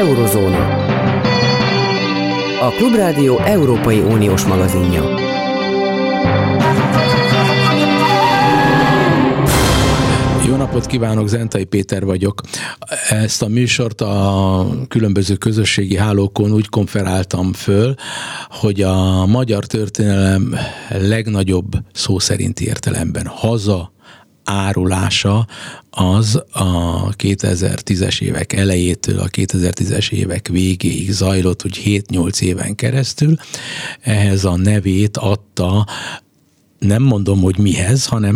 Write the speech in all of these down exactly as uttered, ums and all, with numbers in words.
Eurozóna. A Klubrádió Európai Uniós magazinja. Jó napot kívánok, Zentai Péter vagyok. Ezt a műsort a különböző közösségi hálókon úgy konferáltam föl, hogy a magyar történelem legnagyobb szó szerinti értelemben haza árulása az a kétezer-tízes évek elejétől a kétezer-tízes évek végéig zajlott, úgy hét-nyolc éven keresztül. Ehhez a nevét adta, nem mondom, hogy mihez, hanem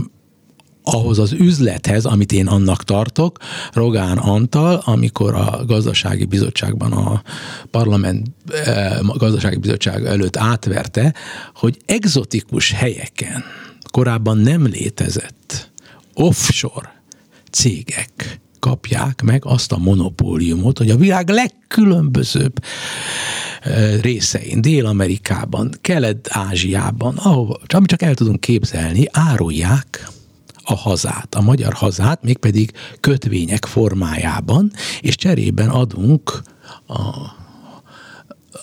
ahhoz az üzlethez, amit én annak tartok, Rogán Antal, amikor a gazdasági bizottságban a parlament eh, gazdasági bizottság előtt átverte, hogy egzotikus helyeken korábban nem létezett offshore cégek kapják meg azt a monopóliumot, hogy a világ legkülönbözőbb részein, Dél-Amerikában, Kelet-Ázsiában, ahova, amit csak el tudunk képzelni, árulják a hazát, a magyar hazát, mégpedig kötvények formájában, és cserében adunk a,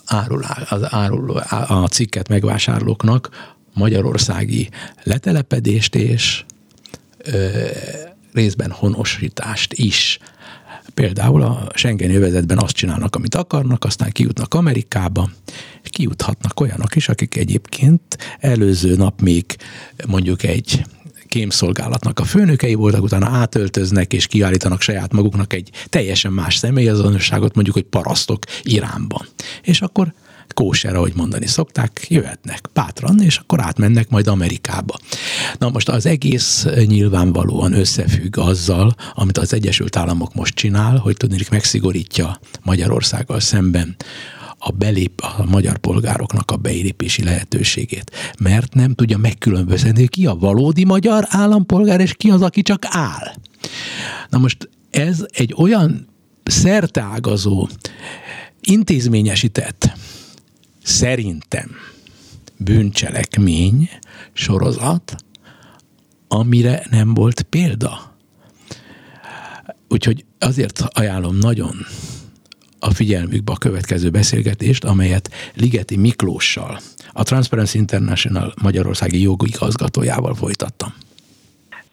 árulá, az áruló, a cikket megvásárlóknak magyarországi letelepedést és ö, részben honosítást is. Például a Schengen övezetben azt csinálnak, amit akarnak, aztán kijutnak Amerikába, és kijuthatnak olyanok is, akik egyébként előző nap még mondjuk egy kémszolgálatnak a főnökei voltak, utána átöltöznek és kiállítanak saját maguknak egy teljesen más személyazonosságot, mondjuk, hogy parasztok Iránban. És akkor kóser, ahogy mondani szokták, jöhetnek bátran, és akkor átmennek majd Amerikába. Na most az egész nyilvánvalóan összefügg azzal, amit az Egyesült Államok most csinál, hogy tudniillik megszigorítja Magyarországgal szemben a, belép, a magyar polgároknak a belépési lehetőségét, mert nem tudja megkülönböztetni, ki a valódi magyar állampolgár, és ki az, aki csak áll. Na most ez egy olyan szerteágazó, intézményesített, szerintem bűncselekmény sorozat, amire nem volt példa. Úgyhogy azért ajánlom nagyon a figyelmükbe a következő beszélgetést, amelyet Ligeti Miklóssal, a Transparency International Magyarországi jogi igazgatójával folytattam.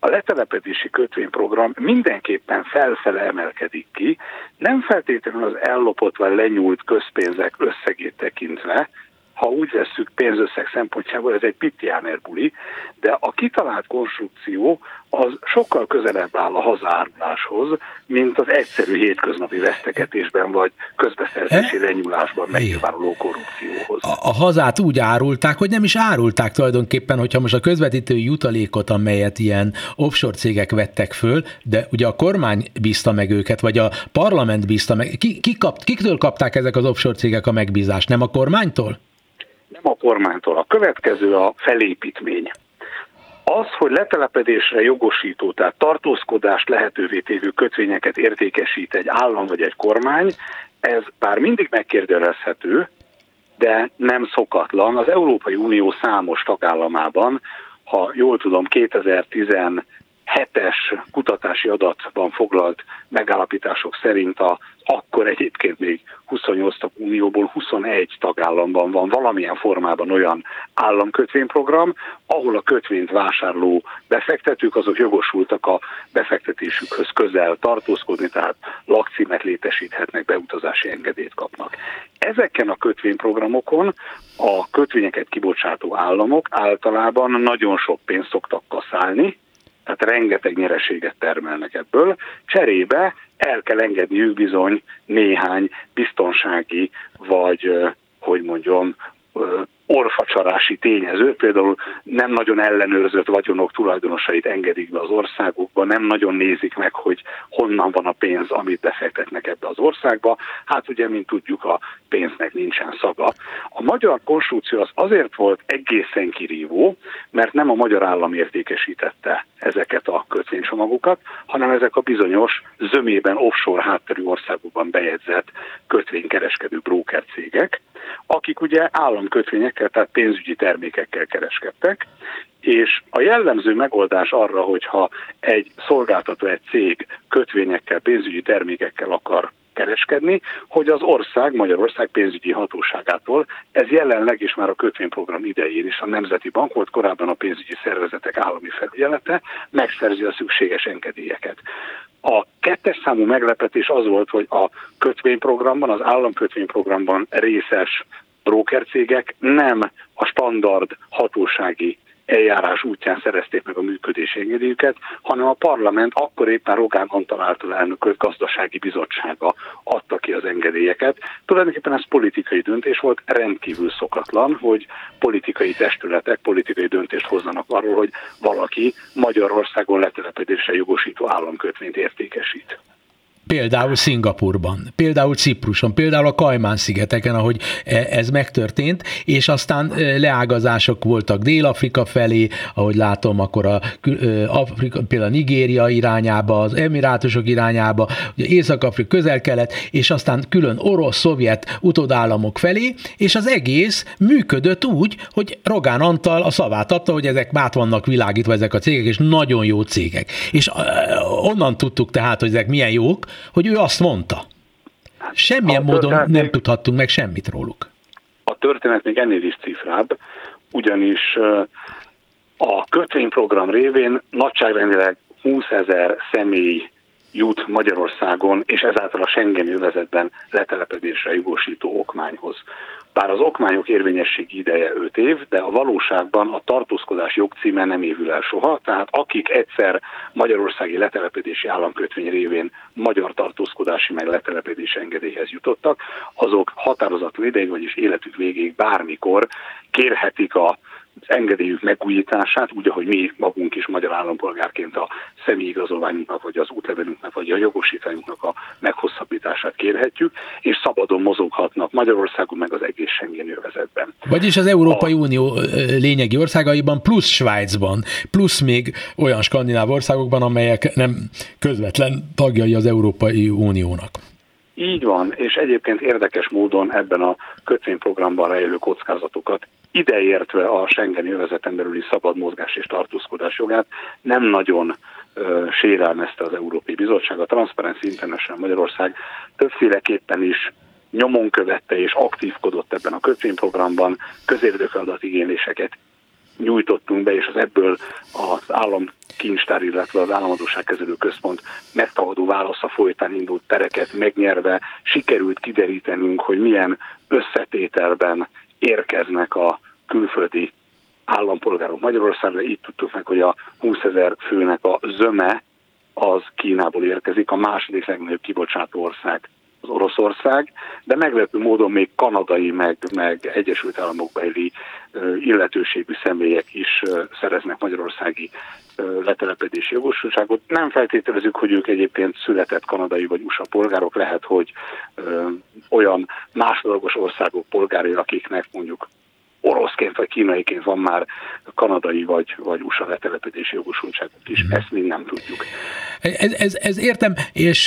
A letelepedési kötvényprogram mindenképpen felfele emelkedik ki, nem feltétlenül az ellopott vagy lenyúlt közpénzek összegét tekintve, ha úgy vesszük pénzösszeg szempontjából, ez egy pittyáner buli, de a kitalált konstrukció az sokkal közelebb áll a hazáruláshoz, mint az egyszerű hétköznapi vesztegetésben vagy közbeszerzési lenyúlásban megnyilvánuló korrupcióhoz. A, a hazát úgy árulták, hogy nem is árulták tulajdonképpen, hogyha most a közvetítői jutalékot, amelyet ilyen offshore cégek vettek föl, de ugye a kormány bízta meg őket, vagy a parlament bízta meg. Ki, ki kap, kiktől kapták ezek az offshore cégek a megbízást? Nem a kormánytól? Nem a kormánytól. A következő a felépítmény. Az, hogy letelepedésre jogosító, tehát tartózkodást lehetővé tévő kötvényeket értékesít egy állam vagy egy kormány, ez bár mindig megkérdőjelezhető, de nem szokatlan. Az Európai Unió számos tagállamában, ha jól tudom, kétezer-tizenhetes kutatási adatban foglalt megállapítások szerint a akkor egyébként még huszonnyolc tag unióból huszonegy tagállamban van valamilyen formában olyan államkötvényprogram, ahol a kötvényt vásárló befektetők, azok jogosultak a befektetésükhöz közel tartózkodni, tehát lakcímet létesíthetnek, beutazási engedélyt kapnak. Ezeken a kötvényprogramokon a kötvényeket kibocsátó államok általában nagyon sok pénzt szoktak kaszálni, tehát rengeteg nyereséget termelnek ebből, cserébe el kell engedniük bizony néhány biztonsági, vagy hogy mondjam, orrfacsarási tényezőt, például nem nagyon ellenőrzött vagyonok tulajdonosait engedik be az országukba, nem nagyon nézik meg, hogy honnan van a pénz, amit befektetnek ebbe az országba. Hát ugye, mint tudjuk, a pénznek nincsen szaga. A magyar konstrukció az azért volt egészen kirívó, mert nem a magyar állam értékesítette ezeket a kötvénycsomagokat, hanem ezek a bizonyos zömében offshore hátterű országokban bejegyzett kötvénykereskedő brókercégek, akik ugye államkötvényekkel, tehát pénzügyi termékekkel kereskedtek, és a jellemző megoldás arra, hogyha egy szolgáltató, egy cég kötvényekkel, pénzügyi termékekkel akar kereskedni, hogy az ország, Magyarország pénzügyi hatóságától, ez jelenleg is már a kötvényprogram idején is a Nemzeti Bank volt, korábban a pénzügyi szervezetek állami felügyelete, megszerzi a szükséges engedélyeket. A kettes számú meglepetés az volt, hogy a kötvényprogramban, az államkötvényprogramban részes brókercégek nem a standard hatósági eljárás útján szerezték meg a működési engedélyüket, hanem a parlament akkor éppen Rogán Antal által elnökölt gazdasági bizottsága adta ki az engedélyeket. Tulajdonképpen ez politikai döntés volt, rendkívül szokatlan, hogy politikai testületek politikai döntést hozzanak arról, hogy valaki Magyarországon letelepedésre jogosító államkötvényt értékesít. Például Szingapúrban, például Cipruson, például a Kaimán-szigeteken, ahogy ez megtörtént, és aztán leágazások voltak Dél-Afrika felé, ahogy látom, akkor a, Afrika, például Nigéria irányába, az Emirátusok irányába, Észak-Afrika, Közel-Kelet, és aztán külön orosz-szovjet utódállamok felé, és az egész működött úgy, hogy Rogán Antal a szavát adta, hogy ezek át vannak világítva ezek a cégek, és nagyon jó cégek. És onnan tudtuk tehát, hogy ezek milyen jók, hogy ő azt mondta. Semmilyen módon nem tudhattunk meg semmit róluk. A történet még ennél is cifrább, ugyanis a kötvényprogram révén nagyságrendileg húszezer személy jut Magyarországon, és ezáltal a Schengeni övezetben letelepedésre jogosító okmányhoz. Bár az okmányok érvényességi ideje öt év, de a valóságban a tartózkodás jogcíme nem évül el soha, tehát akik egyszer magyarországi letelepedési államkötvény révén magyar tartózkodási meg letelepedési engedélyhez jutottak, azok határozatlan ideig, vagyis életük végéig bármikor kérhetik a az engedélyük megújítását, úgy, ahogy mi magunk is magyar állampolgárként a személyigazolványunknak, vagy az útlevelünknek, vagy a jogosítványunknak a meghosszabbítását kérhetjük, és szabadon mozoghatnak Magyarországon, meg az egész Schengeni övezetben. Vagyis az Európai a... Unió lényegi országaiban, plusz Svájcban, plusz még olyan skandináv országokban, amelyek nem közvetlen tagjai az Európai Uniónak. Így van, és egyébként érdekes módon ebben a kötvényprogramban rejlő kockázatokat, ideértve a Schengeni övezeten belüli szabad mozgás és tartózkodás jogát, nem nagyon uh, sérelmezte az Európai Bizottság. A Transparency International Magyarország többféleképpen is nyomon követte és aktívkodott ebben a kötvényprogramban, közérdekű adatigényléseket nyújtottunk be, és az ebből az államkincstár, illetve az Államadósság Kezelő Központ megtagadó válasza folytán indult pereket megnyerve sikerült kiderítenünk, hogy milyen összetételben érkeznek a külföldi állampolgárok Magyarországra. Így tudtuk meg, hogy a húszezer főnek a zöme az Kínából érkezik, a második legnagyobb kibocsátó ország az Oroszország, de meglepő módon még kanadai, meg, meg Egyesült Államokbeli illetőségű személyek is szereznek magyarországi letelepedési jogosultságot. Nem feltételezzük, hogy ők egyébként született kanadai vagy u es á polgárok, lehet, hogy olyan másodlagos országok polgárai, akiknek mondjuk oroszként vagy kínaiként van már kanadai vagy, vagy u es á letelepedési jogosultságok is, ezt még nem tudjuk. Ez, ez, ez értem, és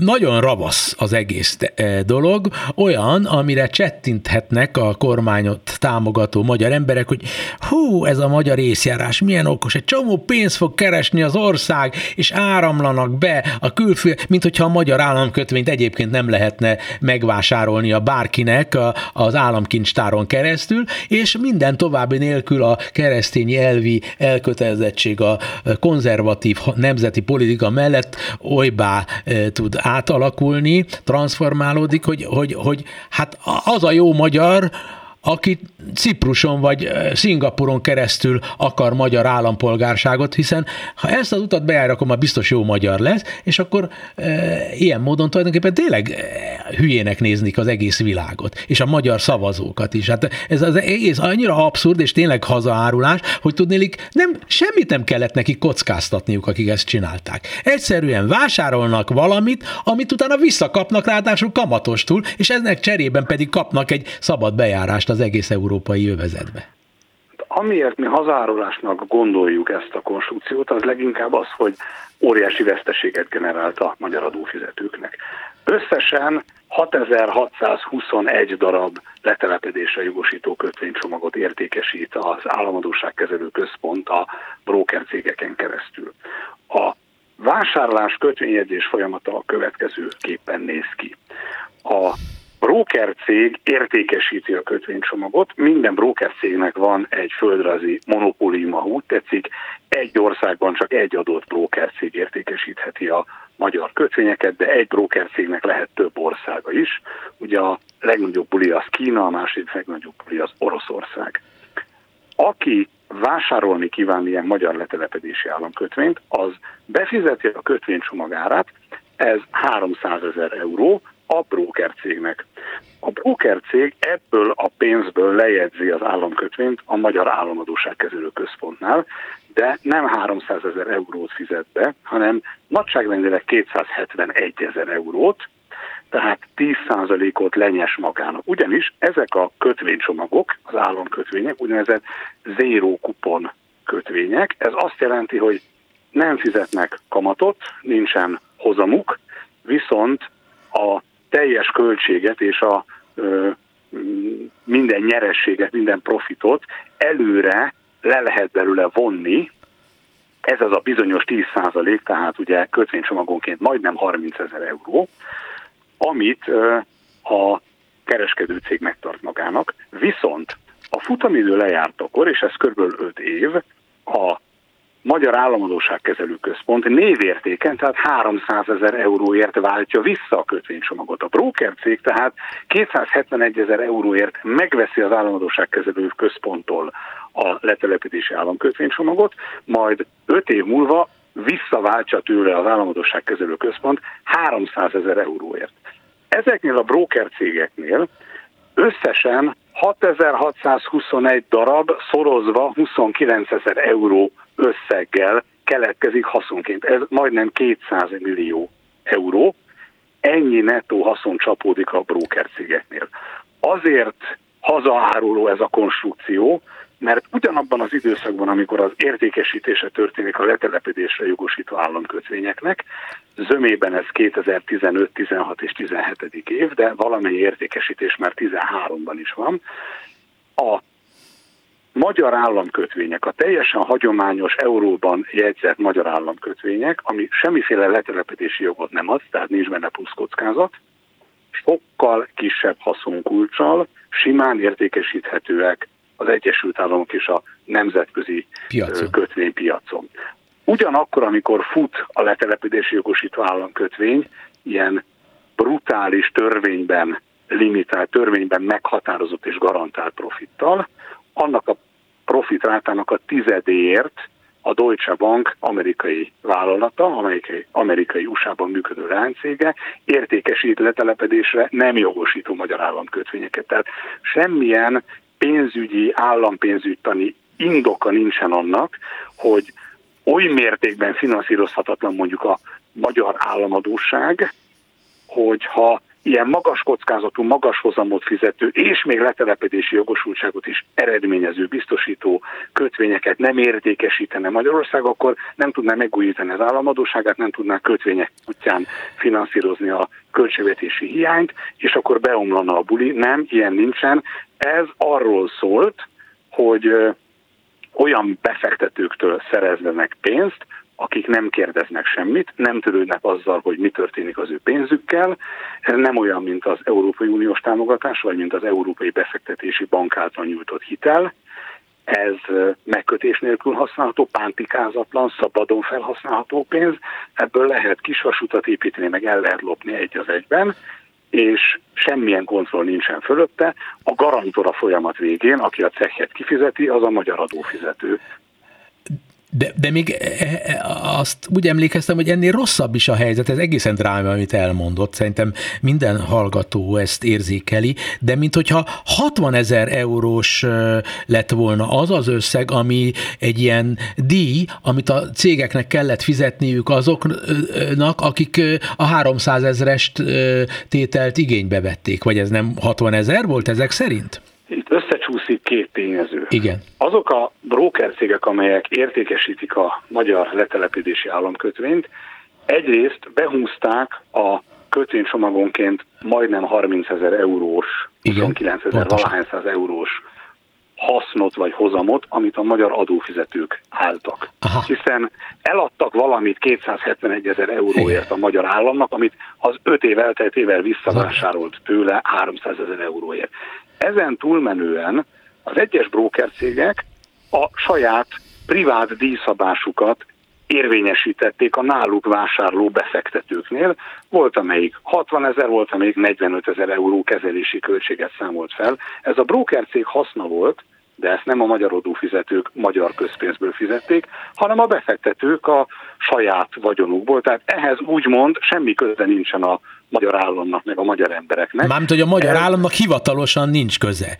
nagyon ravasz az egész dolog, olyan, amire csettinthetnek a kormányot támogató magyar emberek, hogy hú, ez a magyar észjárás milyen okos, egy csomó pénzt fog keresni az ország, és áramlanak be a külföld, mint hogyha a magyar államkötvényt egyébként nem lehetne megvásárolnia bárkinek az államkincstáron keresztül, és minden további nélkül a keresztény elvi elkötelezettség, a konzervatív nemzeti politika mellett olybá e, tud átalakulni, transformálódik, hogy, hogy, hogy hát az a jó magyar, aki Cipruson vagy Szingapuron keresztül akar magyar állampolgárságot, hiszen ha ezt az utat bejár, akkor már biztos jó magyar lesz, és akkor e, ilyen módon tulajdonképpen tényleg e, hülyének néznik az egész világot, és a magyar szavazókat is. Hát ez az egész annyira abszurd, és tényleg hazaárulás, hogy tudnélik, nem, semmit nem kellett nekik kockáztatniuk, akik ezt csinálták. Egyszerűen vásárolnak valamit, amit utána visszakapnak, ráadásul kamatostul, és ennek cserében pedig kapnak egy szabad bejárást az egész európai övezetbe. Amiért mi hazárólásnak gondoljuk ezt a konstrukciót, az leginkább az, hogy óriási veszteséget generált a magyar adófizetőknek. Összesen hatezer-hatszázhuszonegy darab letelepedésre jogosító kötvénycsomagot értékesít az Államadósság Kezelő Központ a brókercégeken keresztül. A vásárlás kötvényezés folyamata a következőképpen néz ki. A broker cég értékesíti a kötvénycsomagot, minden broker cégnek van egy földrajzi monopóliuma, ha úgy tetszik, egy országban csak egy adott broker cég értékesítheti a magyar kötvényeket, de egy broker cégnek lehet több országa is. Ugye a legnagyobb buli az Kína, a másik legnagyobb buli az Oroszország. Aki vásárolni kíván ilyen magyar letelepedési államkötvényt, az befizeti a kötvénycsomag árát, ez háromszázezer euró, a broker cégnek. A broker cég ebből a pénzből lejegyzi az államkötvényt a Magyar Államadósság Kezelő Központnál, de nem háromszázezer eurót fizet be, hanem nagyságrendileg kétszázhetvenegy ezer eurót, tehát tíz százalékot lenyes magának. Ugyanis ezek a kötvénycsomagok, az államkötvények, úgynevezett zéró kupon kötvények, ez azt jelenti, hogy nem fizetnek kamatot, nincsen hozamuk, viszont a teljes költséget és a ö, minden nyerességet, minden profitot előre le lehet belőle vonni. Ez az a bizonyos tíz százalék, tehát ugye kötvénycsomagonként majdnem harmincezer euró, amit ö, a kereskedő cég megtart magának. Viszont a futamidő lejártakor, és ez körülbelül öt év, a Magyar Államadósságkezelő Központ névértéken, tehát háromszázezer euróért váltja vissza a kötvénycsomagot. A broker cég tehát kétszázhetvenegy ezer euróért megveszi az Államadósságkezelő Központtól a letelepedési államkötvénycsomagot, majd öt év múlva visszaváltja tőle az Államadósságkezelő Központ háromszázezer euróért. Ezeknél a broker cégeknél összesen hatezer-hatszázhuszonegy darab szorozva huszonkilencezer euró összeggel keletkezik haszonként. Ez majdnem kétszáz millió euró. Ennyi nettó haszon csapódik a broker cégeknél. Azért hazaáruló ez a konstrukció, mert ugyanabban az időszakban, amikor az értékesítése történik a letelepedésre jogosító államkötvényeknek, zömében ez kétezer-tizenöt, tizenhat és tizenhetedik év, de valamennyi értékesítés már tizenháromban is van, a magyar államkötvények, a teljesen hagyományos euróban jegyzett magyar államkötvények, ami semmiféle letelepedési jogot nem ad, tehát nincs benne plusz kockázat, sokkal kisebb haszonkulccsal simán értékesíthetőek az Egyesült Államok és a nemzetközi piacon. Kötvénypiacon. Ugyanakkor, amikor fut a letelepedési jogosító államkötvény, ilyen brutális törvényben limitált, törvényben meghatározott és garantált profittal, annak a profitrátának a tizedéért a Deutsche Bank amerikai vállalata, amerikai, amerikai U S A-ban működő leánycége értékesít letelepedésre nem jogosító magyar államkötvényeket. Tehát semmilyen pénzügyi, állampénzügytani indoka nincsen annak, hogy oly mértékben finanszírozhatatlan mondjuk a magyar államadósság, hogyha ilyen magas kockázatú, magas hozamot fizető és még letelepedési jogosultságot is eredményező, biztosító kötvényeket nem értékesítene Magyarország, akkor nem tudná megújítani az államadósságát, nem tudná kötvények útján finanszírozni a költségvetési hiányt, és akkor beomlana a buli. Nem, ilyen nincsen. Ez arról szólt, hogy olyan befektetőktől szereznek pénzt, akik nem kérdeznek semmit, nem törődnek azzal, hogy mi történik az ő pénzükkel. Ez nem olyan, mint az Európai Uniós támogatás, vagy mint az Európai Befektetési Bank által nyújtott hitel. Ez megkötés nélkül használható, pántikázatlan, szabadon felhasználható pénz. Ebből lehet kisvasutat építeni, meg el lehet lopni egy az egyben, és semmilyen kontroll nincsen fölötte. A garantora folyamat végén, aki a cehhet kifizeti, az a magyar adófizető. De, de még azt úgy emlékeztem, hogy ennél rosszabb is a helyzet, ez egészen dráma, amit elmondott, szerintem minden hallgató ezt érzékeli, de mint hogyha hatvanezer eurós lett volna az az összeg, ami egy ilyen díj, amit a cégeknek kellett fizetniük azoknak, akik a háromszázezrest tételt igénybe vették, vagy ez nem hatvanezer volt ezek szerint? Itt összecsúszik két tényező. Igen. Azok a broker cégek, amelyek értékesítik a magyar letelepedési államkötvényt, egyrészt behúzták a kötvénycsomagonként majdnem harmincezer eurós, huszonkilencezer valahány száz eurós hasznot vagy hozamot, amit a magyar adófizetők álltak. Aha. Hiszen eladtak valamit kétszázhetvenegy ezer euróért a magyar államnak, amit az öt év elteltével visszavásárolt tőle háromszázezer euróért. Ezen túlmenően az egyes brókercégek a saját privát díjszabásukat érvényesítették a náluk vásárló befektetőknél. Volt, amelyik hatvanezer, volt, amelyik negyvenötezer euró kezelési költséget számolt fel. Ez a brókercég haszna volt, de ezt nem a magyar adófizetők magyar közpénzből fizették, hanem a befektetők a saját vagyonukból. Tehát ehhez úgymond semmi köze nincsen a magyar államnak, meg a magyar embereknek. Mármint, hogy a magyar államnak hivatalosan nincs köze.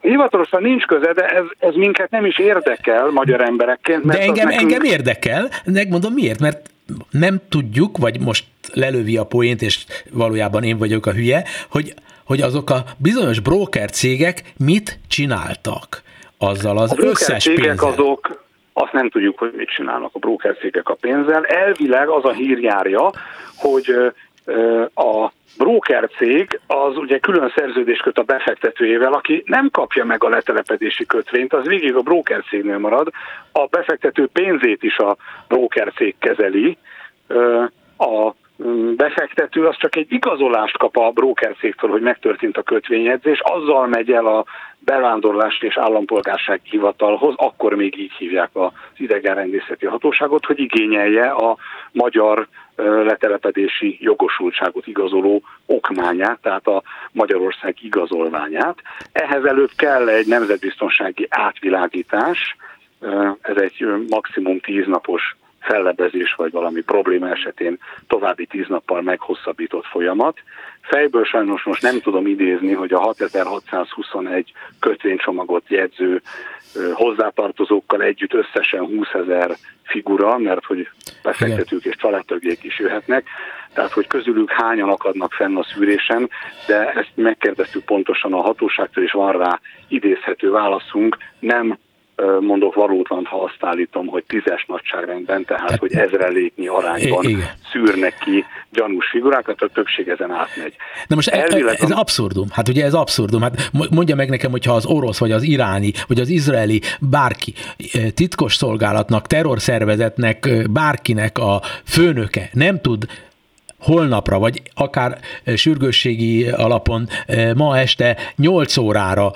Hivatalosan nincs köze, de ez, ez minket nem is érdekel magyar emberekként. Mert de engem, nekünk... engem érdekel, megmondom miért, mert nem tudjuk, vagy most lelövi a poént, és valójában én vagyok a hülye, hogy, hogy azok a bizonyos broker cégek mit csináltak azzal az összes pénzzel. Azok, azt nem tudjuk, hogy mit csinálnak a broker cégek a pénzzel. Elvileg az a hír járja, hogy a brókercég az ugye külön szerződést köt a befektetőjével, aki nem kapja meg a letelepedési kötvényt, az végig a brókercégnél marad, a befektető pénzét is a brókercég kezeli, a befektető az csak egy igazolást kap a brókercégtől, hogy megtörtént a kötvényedzés, azzal megy el a bevándorlás és állampolgárság hivatalhoz, akkor még így hívják az idegenrendészeti hatóságot, hogy igényelje a magyar letelepedési jogosultságot igazoló okmányát, tehát a Magyarország igazolványát. Ehhez előbb kell egy nemzetbiztonsági átvilágítás, ez egy maximum tíz napos fellebezés, vagy valami probléma esetén további tíz nappal meghosszabbított folyamat. Fejből sajnos most nem tudom idézni, hogy a hatezer-hatszázhuszonegy kötvénycsomagot jegyző hozzátartozókkal együtt összesen húszezer figura, mert hogy befektetők és családtagjék is jöhetnek, tehát hogy közülük hányan akadnak fenn a szűrésen, de ezt megkérdeztük pontosan a hatóságtól, és van rá idézhető válaszunk, nem mondok valótlan, ha azt állítom, hogy tízes nagyságrendben, tehát, tehát hogy ezreléknyi arányban igen. szűrnek ki gyanús figurákat, a többség ezen átmegy. Na most Elvileg, ez abszurdum, hát ugye ez abszurdum, hát mondja meg nekem, hogyha az orosz, vagy az iráni, vagy az izraeli bárki titkos szolgálatnak, terrorszervezetnek, bárkinek a főnöke nem tud holnapra, vagy akár sürgősségi alapon ma este nyolc órára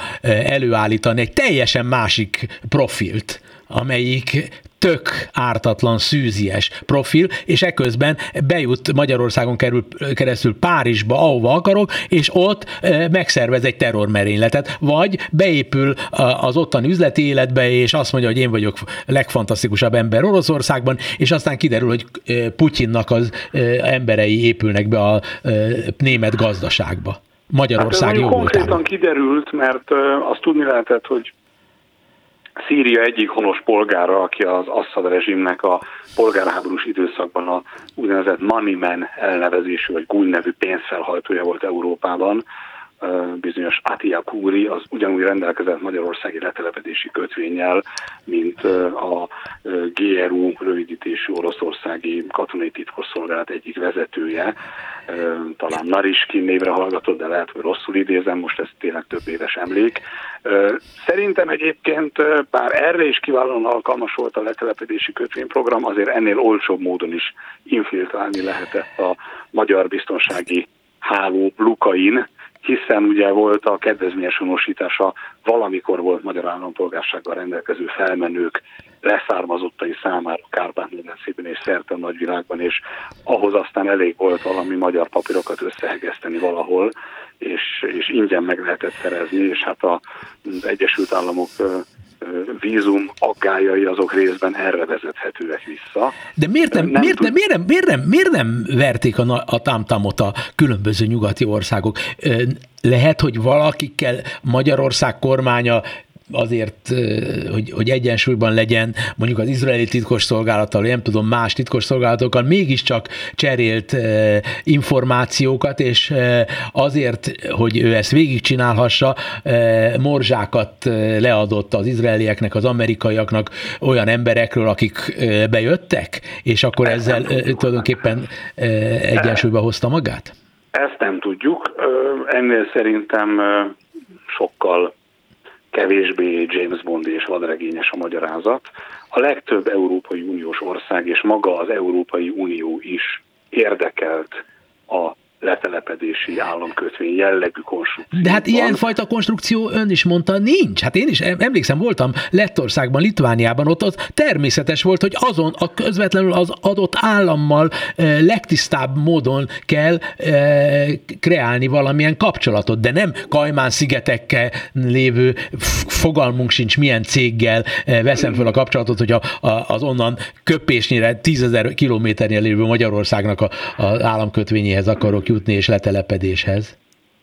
előállítani egy teljesen másik profilt, amelyik tök ártatlan, szűzies profil, és eközben bejut Magyarországon kerül, keresztül Párizsba, ahova akarok, és ott megszervez egy terrormerényletet, vagy beépül az ottani üzleti életbe, és azt mondja, hogy én vagyok legfantasztikusabb ember Oroszországban, és aztán kiderül, hogy Putyinnak az emberei épülnek be a német gazdaságba. Magyarország jó voltára. Hát ez konkrétan kiderült, mert azt tudni lehetett, hogy Szíria egyik honos polgára, aki az Assad rezsimnek a polgárháborús időszakban a úgynevezett Money Man elnevezésű, vagy gúny nevű pénzfelhajtója volt Európában, bizonyos Atia Kúri, az ugyanúgy rendelkezett magyarországi letelepedési kötvényel, mint a gé er u rövidítésű oroszországi katonai titkosszolgálat egyik vezetője. Talán Nariskin névre hallgatott, de lehet, hogy rosszul idézem, most ez tényleg több éves emlék. Szerintem egyébként, bár erre is kiválóan alkalmas volt a letelepedési kötvényprogram, azért ennél olcsóbb módon is infiltrálni lehetett a magyar biztonsági háló lukain, hiszen ugye volt a kedvezményes honosítása, valamikor volt magyar állampolgársággal rendelkező felmenők leszármazottai számára Kárpát-medencében és szerte a nagyvilágban, és ahhoz aztán elég volt valami magyar papírokat összehegeszteni valahol, és, és ingyen meg lehetett szerezni, és hát az Egyesült Államok vízum aggályai azok részben erre vezethetőek vissza. De miért nem, nem, miért, tud... nem, miért nem, miért nem, miért nem verték a, a támtámot a különböző nyugati országok? Lehet, hogy valakikkel Magyarország kormánya azért, hogy, hogy egyensúlyban legyen, mondjuk az izraeli titkosszolgálattal, nem tudom, más titkosszolgálatokkal, mégiscsak cserélt információkat, és azért, hogy ő ezt végigcsinálhassa, morzsákat leadott az izraelieknek, az amerikaiaknak olyan emberekről, akik bejöttek, és akkor ezzel tulajdonképpen egyensúlyba hozta magát? Ezt nem tudjuk. Ennél szerintem sokkal kevésbé James Bond és vadregényes a magyarázat. A legtöbb Európai Uniós ország és maga az Európai Unió is érdekelt a letelepedési államkötvény jellegű konstrukció. De hát ilyenfajta konstrukció, ön is mondta, nincs. Hát én is emlékszem, voltam Lettországban, Litvániában, ott, ott természetes volt, hogy azon a közvetlenül az adott állammal e, legtisztább módon kell e, kreálni valamilyen kapcsolatot, de nem Kaimán-szigetekkel lévő fogalmunk sincs, milyen céggel e, veszem föl a kapcsolatot, hogy a, a, az onnan köpésnyire, tízezer kilométernyire lévő Magyarországnak az államkötvényéhez akarok jutni és letelepedéshez.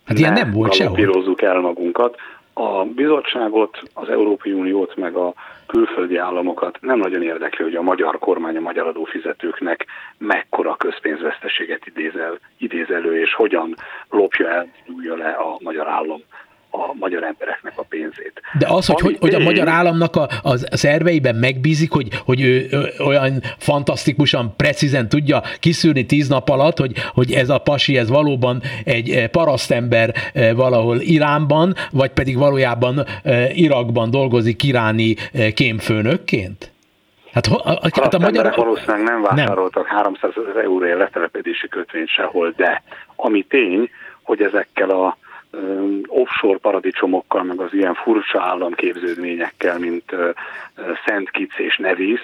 Hát ne, ilyen nem volt sehol. Kalapírozzuk el magunkat. A bizottságot, az Európai Uniót meg a külföldi államokat nem nagyon érdekli, hogy a magyar kormány a magyar adófizetőknek mekkora közpénzveszteséget idéz, el, idéz elő, és hogyan lopja el, nyúlja le a magyar állam a magyar embereknek a pénzét. De az, hogy, hogy, hogy a magyar államnak a, a szerveiben megbízik, hogy, hogy ő, ő olyan fantasztikusan, precízen tudja kiszűrni tíz nap alatt, hogy, hogy ez a pasi, ez valóban egy parasztember valahol Iránban, vagy pedig valójában Irakban dolgozik iráni kémfőnökként? Hát, a, a, hát a magyar... Valószínűleg nem vásároltak nem. háromszázezer euróért letelepedési kötvényt sehol, de ami tény, hogy ezekkel a offshore paradicsomokkal, meg az ilyen furcsa államképződményekkel, mint Szent Kitts és Nevis,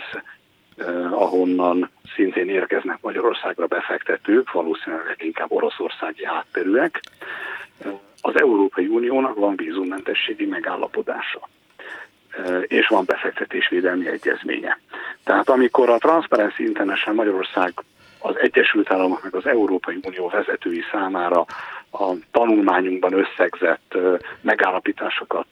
ahonnan szintén érkeznek Magyarországra befektetők, valószínűleg inkább oroszországi hátterűek. Az Európai Uniónak van vízummentességi megállapodása, és van befektetésvédelmi egyezménye. Tehát amikor a Transparency International Magyarország az Egyesült Államok meg az Európai Unió vezetői számára a tanulmányunkban összegzett megállapításokat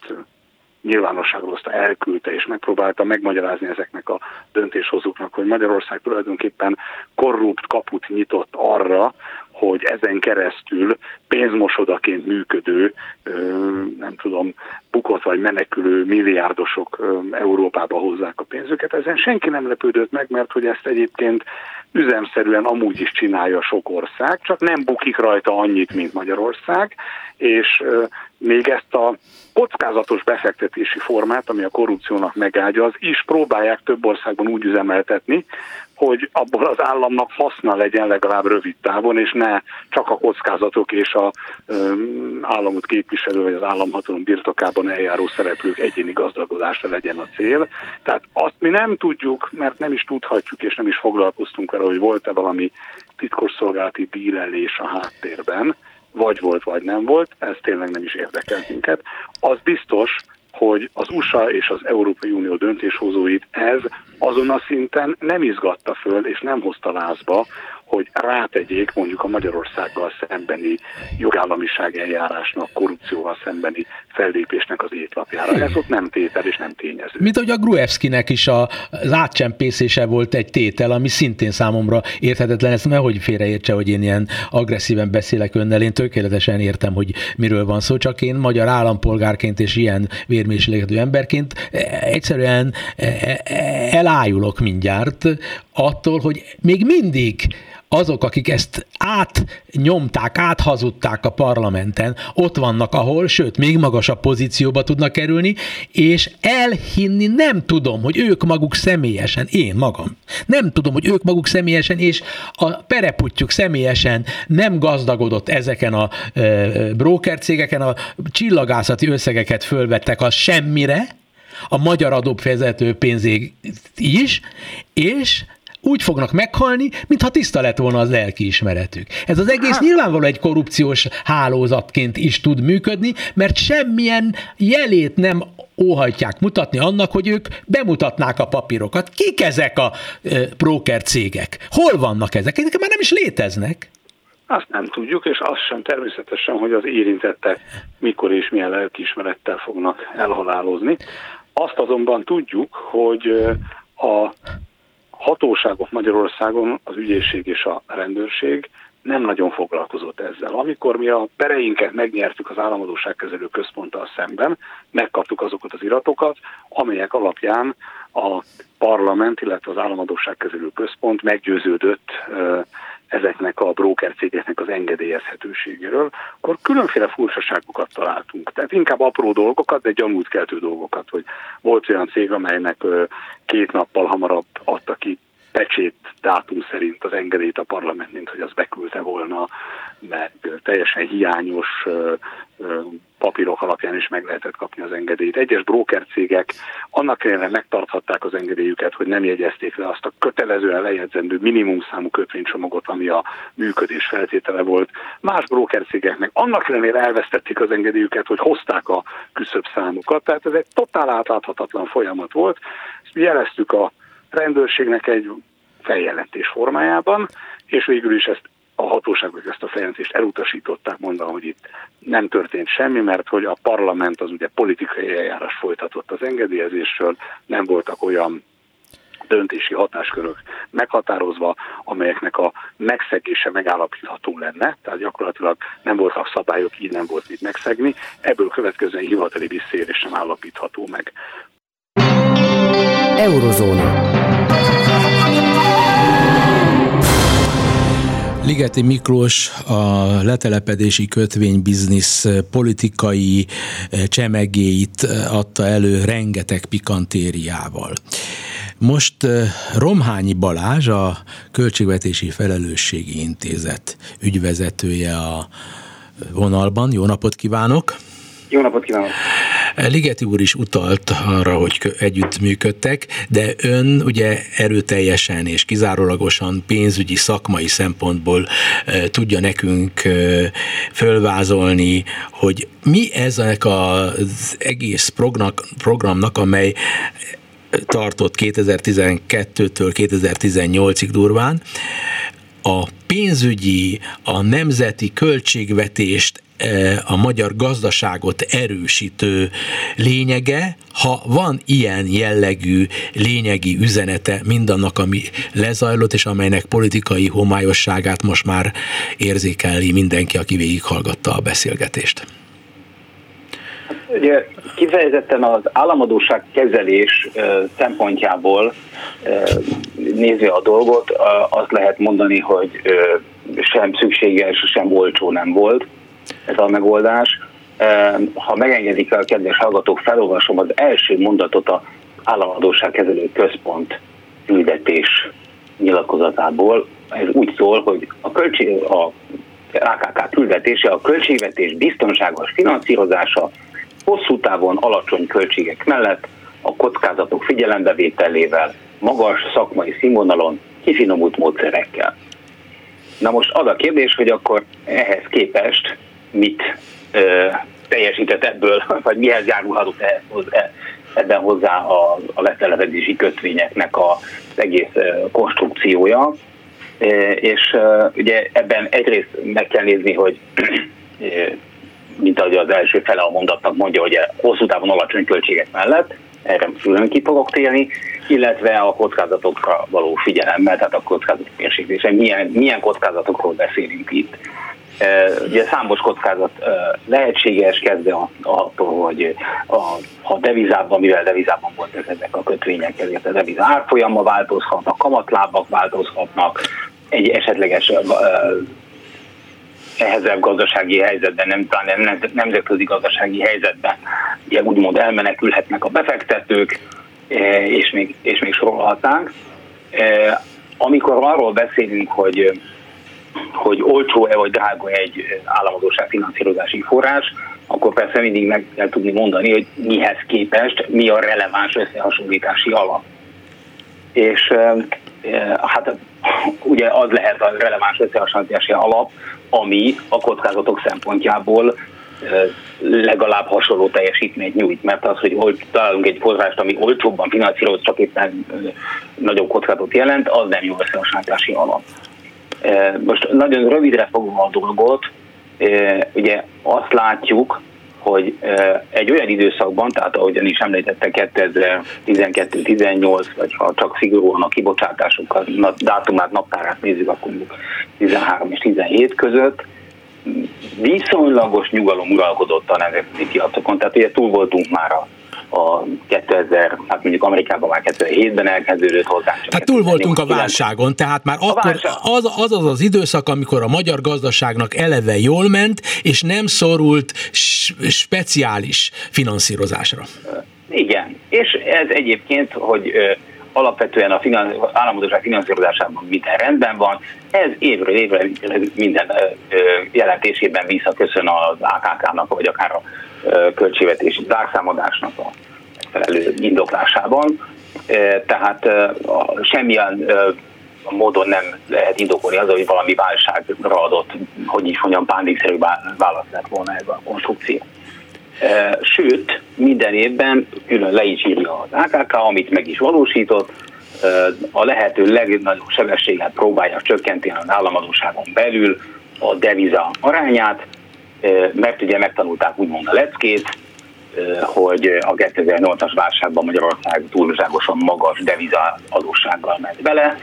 nyilvánosságra hozta, elküldte és megpróbálta megmagyarázni ezeknek a döntéshozóknak, hogy Magyarország tulajdonképpen korrupt kaput nyitott arra, hogy ezen keresztül pénzmosodaként működő, nem tudom, bukott vagy menekülő milliárdosok Európába hozzák a pénzüket. Ezen senki nem lepődött meg, mert hogy ezt egyébként üzemszerűen amúgy is csinálja sok ország, csak nem bukik rajta annyit, mint Magyarország, és még ezt a kockázatos befektetési formát, ami a korrupciónak megágya, az is próbálják több országban úgy üzemeltetni, hogy abból az államnak haszna legyen legalább rövid távon, és ne csak a kockázatok és az államot képviselő, vagy az államhatalom birtokában eljáró szereplők egyéni gazdagodása legyen a cél. Tehát azt mi nem tudjuk, mert nem is tudhatjuk, és nem is foglalkoztunk vele, hogy volt-e valami titkosszolgálati bírelés a háttérben, vagy volt, vagy nem volt, ez tényleg nem is érdekel minket. Az biztos, hogy az u es á és az Európai Unió döntéshozóit ez azon a szinten nem izgatta föl, és nem hozta lázba, hogy rátegyék mondjuk a Magyarországgal szembeni jogállamiság eljárásnak, korrupcióval szembeni fellépésnek az étlapjára. Ez ott nem tétel és nem tényező. Mint ahogy a Gruevszkinek is az átcsempészése volt egy tétel, ami szintén számomra érthetetlen, ezt nehogy félreértse, hogy én ilyen agresszíven beszélek önnel, én tökéletesen értem, hogy miről van szó, csak én magyar állampolgárként és ilyen vérmérsékletű emberként egyszerűen elájulok mindjárt attól, hogy még mindig azok, akik ezt átnyomták, áthazudták a parlamenten, ott vannak, ahol, sőt, még magasabb pozícióba tudnak kerülni, és elhinni nem tudom, hogy ők maguk személyesen, én magam, nem tudom, hogy ők maguk személyesen, és a pereputtyuk személyesen nem gazdagodott ezeken a e, brókercégeken, a csillagászati összegeket fölvettek az semmire, a magyar adófizető pénzét is, és úgy fognak meghalni, mintha tiszta lett volna az lelkiismeretük. Ez az egész nyilvánvaló egy korrupciós hálózatként is tud működni, mert semmilyen jelét nem óhajtják mutatni annak, hogy ők bemutatnák a papírokat. Kik ezek a e, broker cégek? Hol vannak ezek? Ezek már nem is léteznek. Azt nem tudjuk, és azt sem természetesen, hogy az érintettek mikor és milyen lelkiismerettel fognak elhalálozni. Azt azonban tudjuk, hogy a hatóságok Magyarországon, az ügyészség és a rendőrség nem nagyon foglalkozott ezzel. Amikor mi a pereinket megnyertük az Államadósság Kezelő Központtal szemben, megkaptuk azokat az iratokat, amelyek alapján a parlament, illetve az Államadósság Kezelő Központ meggyőződött ezeknek a brókercégeknek az engedélyezhetőségéről, akkor különféle furcsaságokat találtunk. Tehát inkább apró dolgokat, de gyanútkeltő dolgokat, hogy volt olyan cég, amelynek két nappal hamarabb adta ki pecsét dátum szerint az engedélyt a parlament, mint hogy az beküldte volna, meg teljesen hiányos papírok alapján is meg lehetett kapni az engedélyt. Egyes brókercégek annak ellenére megtarthatták az engedélyüket, hogy nem jegyezték le azt a kötelezően lejegyzendő minimum számú kötvénycsomagot, ami a működés feltétele volt. Más brókercégeknek annak ellenére elvesztették az engedélyüket, hogy hozták a küszöbb számukat. Tehát ez egy totál átláthatatlan folyamat volt. Ezt jeleztük a rendőrségnek egy feljelentés formájában, és végül is ezt a hatóságok ezt a feljelentést elutasították, mondva, hogy itt nem történt semmi, mert hogy a parlament az ugye politikai eljárás folytatott az engedélyezésről, nem voltak olyan döntési hatáskörök meghatározva, amelyeknek a megszegése megállapítható lenne, tehát gyakorlatilag nem voltak szabályok, így nem volt mit megszegni, ebből következően hivatali visszaélés sem állapítható meg. Eurozóna. Ligeti Miklós a letelepedési kötvénybiznisz politikai csemegéit adta elő rengeteg pikantériával. Most Romhányi Balázs, a Költségvetési Felelősségi Intézet ügyvezetője a vonalban. Jó napot kívánok! Jó napot kívánok! Ligeti úr is utalt arra, hogy együttműködtek, de ön ugye erőteljesen és kizárólagosan pénzügyi szakmai szempontból tudja nekünk fölvázolni, hogy mi ezek az egész programnak, amely tartott kétezer-tizenkettőtől kétezer-tizennyolcig durván, a pénzügyi, a nemzeti költségvetést, a magyar gazdaságot erősítő lényege, ha van ilyen jellegű lényegi üzenete mindannak, ami lezajlott, és amelynek politikai homályosságát most már érzékeli mindenki, aki végighallgatta a beszélgetést. Ugye kifejezetten az államadósság kezelés szempontjából nézve a dolgot, azt lehet mondani, hogy sem szükséges, sem olcsó nem volt ez a megoldás. Ha megengedik a kedves hallgatók, felolvasom az első mondatot az Államadósság Kezelő Központ küldetés nyilatkozatából. Ez úgy szól, hogy a, költség, a á ká ká küldetése a költségvetés biztonságos finanszírozása hosszú távon alacsony költségek mellett a kockázatok figyelembevételével, magas szakmai színvonalon, kifinomult módszerekkel. Na most az a kérdés, hogy akkor ehhez képest mit ö, teljesített ebből, vagy mihez járulhatott ebben hozzá a, a letelepedési kötvényeknek a, az egész ö, konstrukciója. E, és ö, ugye ebben egyrészt meg kell nézni, hogy ö, mint ahogy az első fele a mondatnak mondja, hogy hosszú távon alacsony költségek mellett, erre külön ki fogok térni, illetve a kockázatokra való figyelemmel, tehát a kockázatok mérséklése. Milyen, milyen kockázatokról beszélünk itt? Ugye számos kockázat lehetséges, kezdve attól, hogy a, ha devizában, mivel devizában voltak ezek a kötvények, ezért a deviz árfolyama változhatnak, kamatlábak változhatnak, egy esetleges nehezebb gazdasági helyzetben, nem, nem nemzetközi gazdasági helyzetben, ugye úgymond elmenekülhetnek a befektetők, és még, és még sorolhatnánk. Amikor arról beszélünk, hogy hogy olcsó-e vagy drága egy államadósság finanszírozási forrás, akkor persze mindig meg kell tudni mondani, hogy mihez képest, mi a releváns összehasonlítási alap. És e, hát ugye az lehet a releváns összehasonlítási alap, ami a kockázatok szempontjából e, legalább hasonló teljesítményt nyújt, mert az, hogy találunk egy forrást, ami olcsóbban finanszíroz, csak éppen e, nagyobb kockázatot jelent, az nem jó összehasonlítási alap. Most nagyon rövidre fogom a dolgot, ugye azt látjuk, hogy egy olyan időszakban, tehát ahogyan is említette kétezer-tizenkettő-tizennyolc, vagy ha csak szigorúan a kibocsátásokkal, dátumát, naptárát nézzük, akkor tizenhárom és tizenhét között viszonylagos nyugalom uralkodott a nemzetközi piacokon, tehát ugye túl voltunk már a a kétezer, hát mondjuk Amerikában már kétezer-hétben elkezdődött hozzá. Hát túl voltunk a válságon, tehát már akkor az, az az az időszak, amikor a magyar gazdaságnak eleve jól ment, és nem szorult speciális finanszírozásra. Igen, és ez egyébként, hogy alapvetően a finansz, államadósság finanszírozásában minden rendben van, ez évről évre minden jelentésében visszaköszön az á ká ká-nak, vagy akár a költségvetési zárszámadásnak a megfelelő indoklásában. Tehát semmilyen módon nem lehet indokolni az, hogy valami válságra adott, hogy is mondjam, pánikszerű választ lett volna ez a konstrukció. Sőt, minden évben külön le is írja az á ká ká, amit meg is valósított, a lehető legnagyobb sebességgel próbálja csökkenteni az államadósságon belül a deviza arányát, mert ugye megtanulták úgymond a leckét, hogy a kétezer-nyolcas válságban Magyarország túlságosan magas deviza adóssággal ment bele,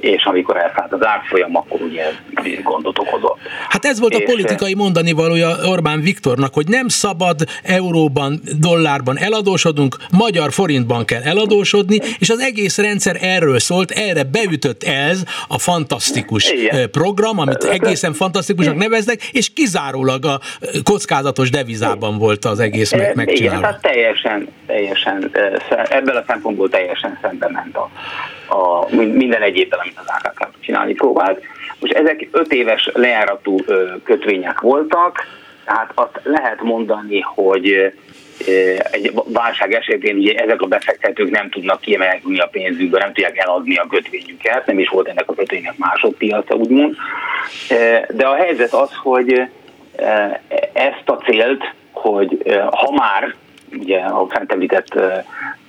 és amikor elszállt az árfolyam, akkor ugye gondot okozott. Hát ez volt és a politikai mondanivalója Orbán Viktornak, hogy nem szabad euróban, dollárban eladósodunk, magyar forintban kell eladósodni, és az egész rendszer erről szólt, erre beütött ez a fantasztikus Igen. program, amit egészen fantasztikusnak neveznek, és kizárólag a kockázatos devizában volt az egész meg- megcsinálva. Igen, tehát teljesen, teljesen, ebből a szempontból teljesen szembe ment a A, minden egyébben, amit az á ká ká csinálni próbált. Most ezek öt éves lejáratú kötvények voltak, tehát azt lehet mondani, hogy egy válság esetén ugye ezek a befektetők nem tudnak kiemelni a pénzükből, nem tudják eladni a kötvényüket, nem is volt ennek a kötvénynek másodpiaca, úgymond. De a helyzet az, hogy ezt a célt, hogy ha már ugye a fent említett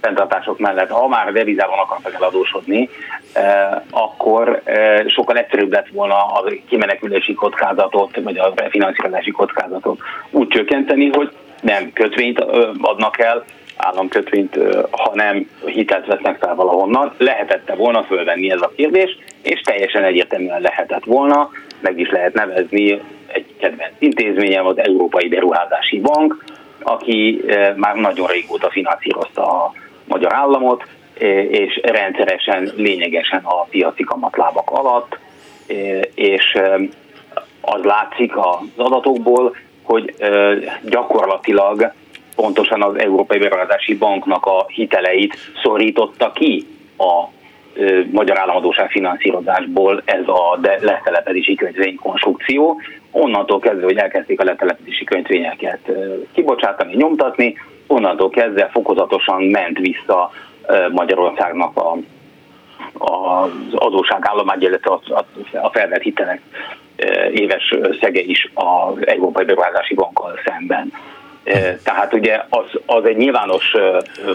fenntartások mellett, ha már devizában akartak eladósodni, eh, akkor eh, sokkal egyszerűbb lett volna a kimenekülési kockázatot, vagy a finanszírozási kockázatot úgy csökkenteni, hogy nem kötvényt adnak el, államkötvényt, hanem hitelt vesznek fel valahonnan. Lehetette volna fölvenni ez a kérdés, és teljesen egyértelműen lehetett volna, meg is lehet nevezni egy kedvenc intézményem, az Európai Beruházási Bank, aki már nagyon régóta finanszírozta a magyar államot, és rendszeresen, lényegesen a piaci kamatlábak alatt, és az látszik az adatokból, hogy gyakorlatilag pontosan az Európai Beruházási Banknak a hiteleit szorította ki a magyar államadósság finanszírozásból ez a letelepedési kötvénykonstrukció. Onnantól kezdve, hogy elkezdték a letelepedési kötvényeket kibocsátani, nyomtatni, onnantól kezdve fokozatosan ment vissza Magyarországnak a, a, az adósságállomány, illetve a, a, a felvett hitelek éves összege is az Európai Beruházási Bankkal szemben. Tehát ugye az, az egy nyilvános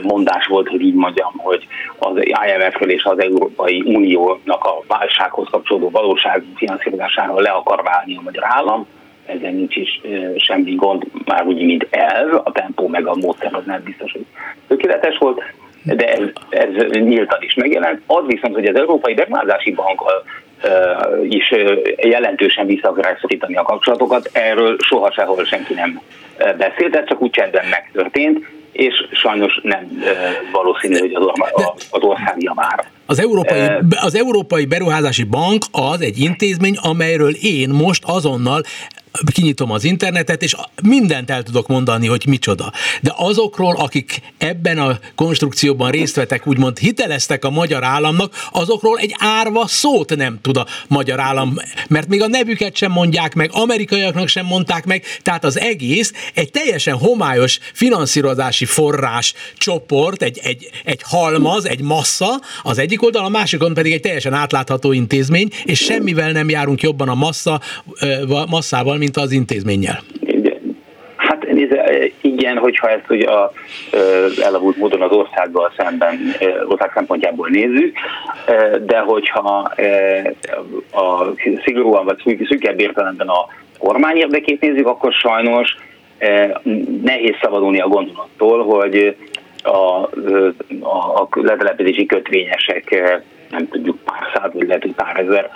mondás volt, hogy így mondjam, hogy az i em ef-ről és az Európai Uniónak a válsághoz kapcsolódó valóság finanszírozásáról le akar válni a magyar állam. Ezzel nincs is semmi gond, már úgy, mint elv, a tempó meg a módszer az nem biztos, hogy tökéletes volt, de ez, ez nyíltan is megjelent. Az viszont, hogy az Európai Beruházási Bank is jelentősen vissza akarják szorítani a kapcsolatokat, erről soha sehol senki nem beszélt, ez csak úgy csendben megtörtént, és sajnos nem valószínű, hogy az, or- az ország javára. Az Európai, az Európai Beruházási Bank az egy intézmény, amelyről én most azonnal kinyitom az internetet, és mindent el tudok mondani, hogy micsoda. De azokról, akik ebben a konstrukcióban részt vettek, úgymond hiteleztek a magyar államnak, azokról egy árva szót nem tud a magyar állam, mert még a nevüket sem mondják meg, amerikaiaknak sem mondták meg, tehát az egész egy teljesen homályos finanszírozási forrás csoport, egy, egy, egy halmaz, egy massza, az egyik oldal, a másikon pedig egy teljesen átlátható intézmény, és semmivel nem járunk jobban a massza, masszával, mint az intézménnyel. Hát igen, hogyha ezt hogy a, elavult módon az országgal szemben, ország szempontjából nézzük, de hogyha a szigorúan vagy szűkebb értelemben a kormány érdekét nézzük, akkor sajnos nehéz szabadulni a gondolattól, hogy a, a, a letelepedési kötvényesek, nem tudjuk, pár száz, vagy lehet, hogy pár ezer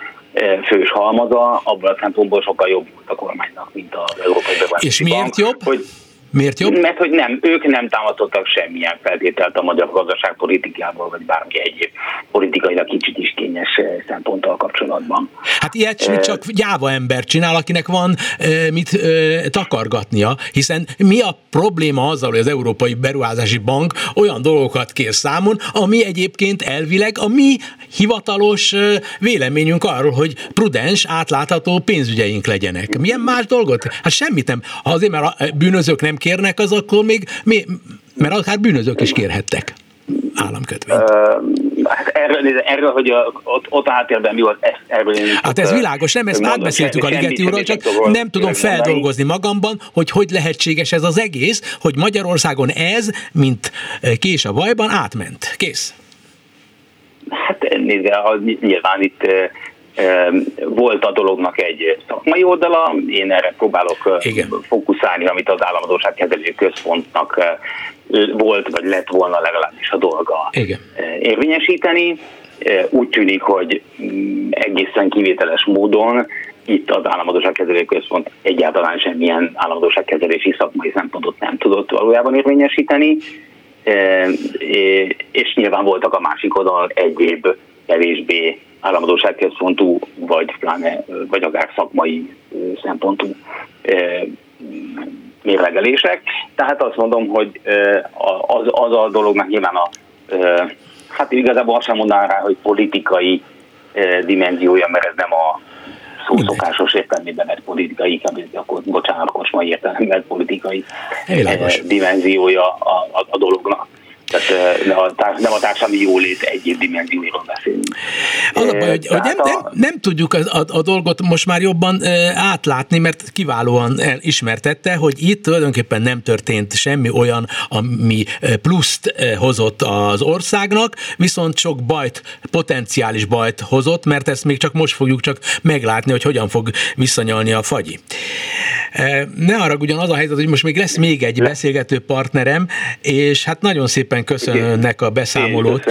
fős halmaza, abban a szempontból sokkal jobb volt a kormánynak, mint az Európai Beruházási Bank. És miért jobb? Hogy Miért jobb? Mert hogy nem, ők nem támasztottak semmilyen feltételt a magyar gazdaságpolitikából, vagy bármi egyéb politikailag kicsit is kényes szemponttal kapcsolatban. Hát ilyet csak gyáva ember csinál, akinek van mit takargatnia, hiszen mi a probléma azzal, hogy az Európai Beruházási Bank olyan dolgokat kér számon, ami egyébként elvileg a mi hivatalos véleményünk arról, hogy prudens, átlátható pénzügyeink legyenek. Milyen más dolgot? Hát semmit nem. Azért, mert a bűnözők nem kérnek, az akkor még, mi, mert akár bűnözők is kérhettek államkötvényt. Hát erről, erről, hogy a, ott, ott átérben mi volt, ezt, erről én... Hát ez világos, nem, ezt mondom, átbeszéltük semmi, a Ligeti úrral, csak nem jön tudom jön feldolgozni jön. magamban, hogy hogy lehetséges ez az egész, hogy Magyarországon ez, mint kés a bajban, átment. Kész. Hát nyilván itt volt a dolognak egy szakmai oldala, én erre próbálok Igen. fókuszálni, amit az Államadósság Kezelő Központnak volt, vagy lett volna legalábbis a dolga Igen. érvényesíteni. Úgy tűnik, hogy egészen kivételes módon itt az Államadósság Kezelő Központ egyáltalán semmilyen államadósságkezelési szakmai szempontot nem tudott valójában érvényesíteni, és nyilván voltak a másik oldalon egyéb kevésbé államadósságközpontú, vagy pláne, vagy akár szakmai szempontú mérlegelések. Tehát azt mondom, hogy az, az a dolognak nyilván a, hát igazából azt sem mondanám rá, hogy politikai dimenziója, mert ez nem a szó szokásos értelmében, mert politikai, bocsánat, kocsmai értelemben politikai dimenziója a, a, a dolognak. Tehát nem a társadalmi jólét egyéb dimenzióiról beszélünk. Az a baj, hogy nem, nem, nem tudjuk a, a, a dolgot most már jobban átlátni, mert kiválóan ismertette, hogy itt tulajdonképpen nem történt semmi olyan, ami pluszt hozott az országnak, viszont sok bajt, potenciális bajt hozott, mert ezt még csak most fogjuk csak meglátni, hogy hogyan fog visszanyalni a fagyi. Ne haragudjon, az a helyzet, hogy most még lesz még egy beszélgető partnerem, és hát nagyon szépen köszönnek a beszámolót.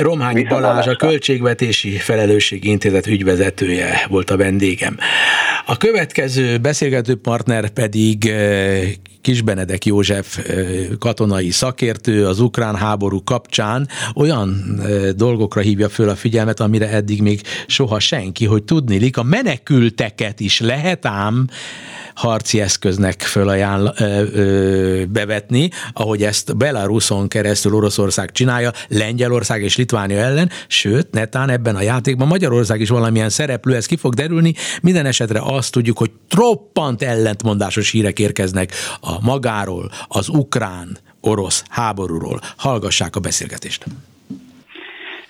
Romhányi Balázs, a Költségvetési Felelősségi Intézet ügyvezetője volt a vendégem. A következő beszélgető partner pedig Kis-Benedek József katonai szakértő, az ukrán háború kapcsán olyan dolgokra hívja föl a figyelmet, amire eddig még soha senki, hogy tudniillik, a menekülteket is lehet ám harci eszköznek fölajánl bevetni, ahogy ezt Belaruszon keresztül Oroszország csinálja, Lengyelország és Litvánia ellen, sőt, netán ebben a játékban Magyarország is valamilyen szereplő, ez ki fog derülni, minden esetre azt tudjuk, hogy roppant ellentmondásos hírek érkeznek a magáról, az ukrán-orosz háborúról. Hallgassák a beszélgetést.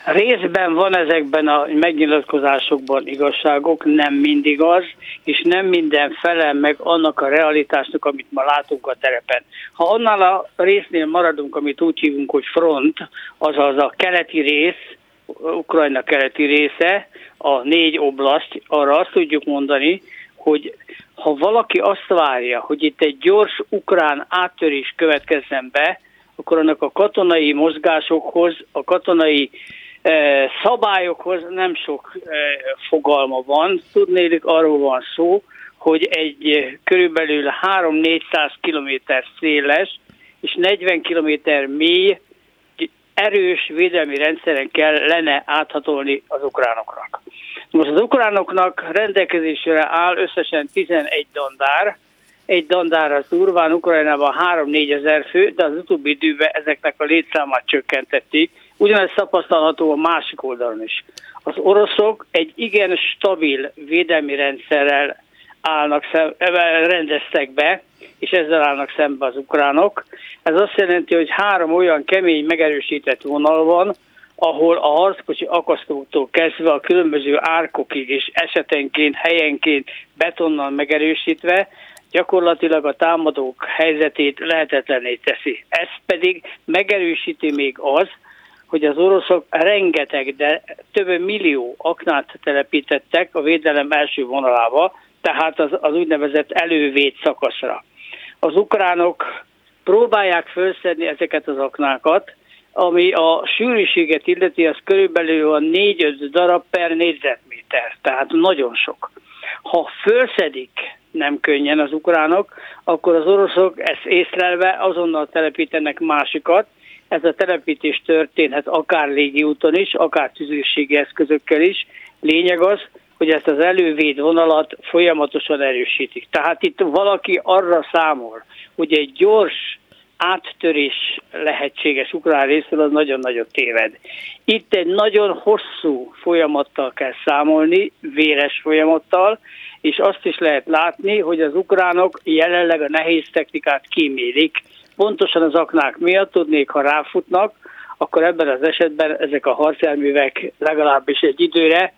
Részben van ezekben a megnyilatkozásokban igazságok, nem mindig az, és nem minden felel meg annak a realitásnak, amit ma látunk a terepen. Ha annál a résznél maradunk, amit úgy hívunk, hogy front, azaz a keleti rész, Ukrajna keleti része, a négy oblaszt, arra azt tudjuk mondani, hogy ha valaki azt várja, hogy itt egy gyors ukrán áttörés következzen be, akkor annak a katonai mozgásokhoz, a katonai eh, szabályokhoz nem sok eh, fogalma van. Tudnélik, arról van szó, hogy egy eh, körülbelül három-négyszáz kilométer széles és negyven kilométer mély erős védelmi rendszeren kellene áthatolni az ukránoknak. Most az ukránoknak rendelkezésre áll összesen tizenegy dandár. Egy dandár az durván Ukrajnában három-négyezer fő, de az utóbbi időben ezeknek a létszámát csökkentették. Ugyanez tapasztalható a másik oldalon is. Az oroszok egy igen stabil védelmi rendszerrel állnak szem, rendeztek be, és ezzel állnak szembe az ukránok. Ez azt jelenti, hogy három olyan kemény, megerősített vonal van, ahol a harckocsi akasztóktól kezdve a különböző árkokig és esetenként, helyenként betonnal megerősítve gyakorlatilag a támadók helyzetét lehetetlenné teszi. Ez pedig megerősíti még az, hogy az oroszok rengeteg, de több millió aknát telepítettek a védelem első vonalába, tehát az, az úgynevezett elővéd szakaszra. Az ukránok próbálják felszedni ezeket az aknákat, ami a sűrűséget illeti, az körülbelül a négy-öt darab per négyzetméter, tehát nagyon sok. Ha felszedik nem könnyen az ukránok, akkor az oroszok ezt észlelve azonnal telepítenek másikat. Ez a telepítés történhet akár légiúton is, akár tüzérségi eszközökkel is. Lényeg az, hogy ezt az elővéd vonalat folyamatosan erősítik. Tehát itt valaki arra számol, hogy egy gyors áttörés lehetséges ukrán részről, az nagyon-nagyon téved. Itt egy nagyon hosszú folyamattal kell számolni, véres folyamattal, és azt is lehet látni, hogy az ukránok jelenleg a nehéz technikát kímélik. Pontosan az aknák miatt tudnék, ha ráfutnak, akkor ebben az esetben ezek a harcjárművek legalábbis egy időre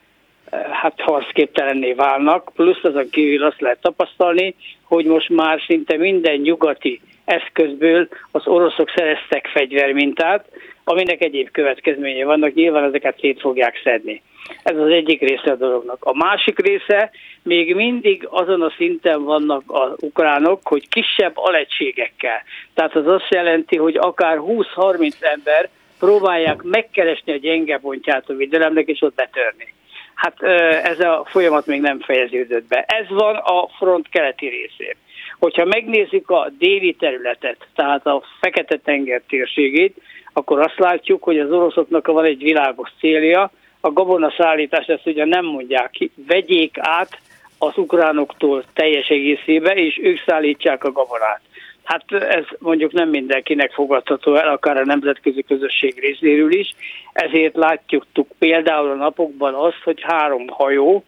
hát harcképtelenné válnak, plusz azon kívül azt lehet tapasztalni, hogy most már szinte minden nyugati eszközből az oroszok szereztek fegyvermintát, aminek egyéb következménye vannak, nyilván ezeket szét fogják szedni. Ez az egyik része a dolognak. A másik része, még mindig azon a szinten vannak az ukránok, hogy kisebb alegységekkel. Tehát az azt jelenti, hogy akár húsz-harminc ember próbálják megkeresni a gyenge pontját a védelemnek, és ott betörni. Hát ez a folyamat még nem fejeződött be. Ez van a front keleti részén. Hogyha megnézzük a déli területet, tehát a Fekete-tenger térségét, akkor azt látjuk, hogy az oroszoknak van egy világos célja, a gabonaszállítást, ezt ugyan nem mondják ki, vegyék át az ukránoktól teljes egészébe, és ők szállítsák a gabonát. Hát ez mondjuk nem mindenkinek fogadható el, akár a nemzetközi közösség részéről is, ezért látjuk például a napokban azt, hogy három hajó,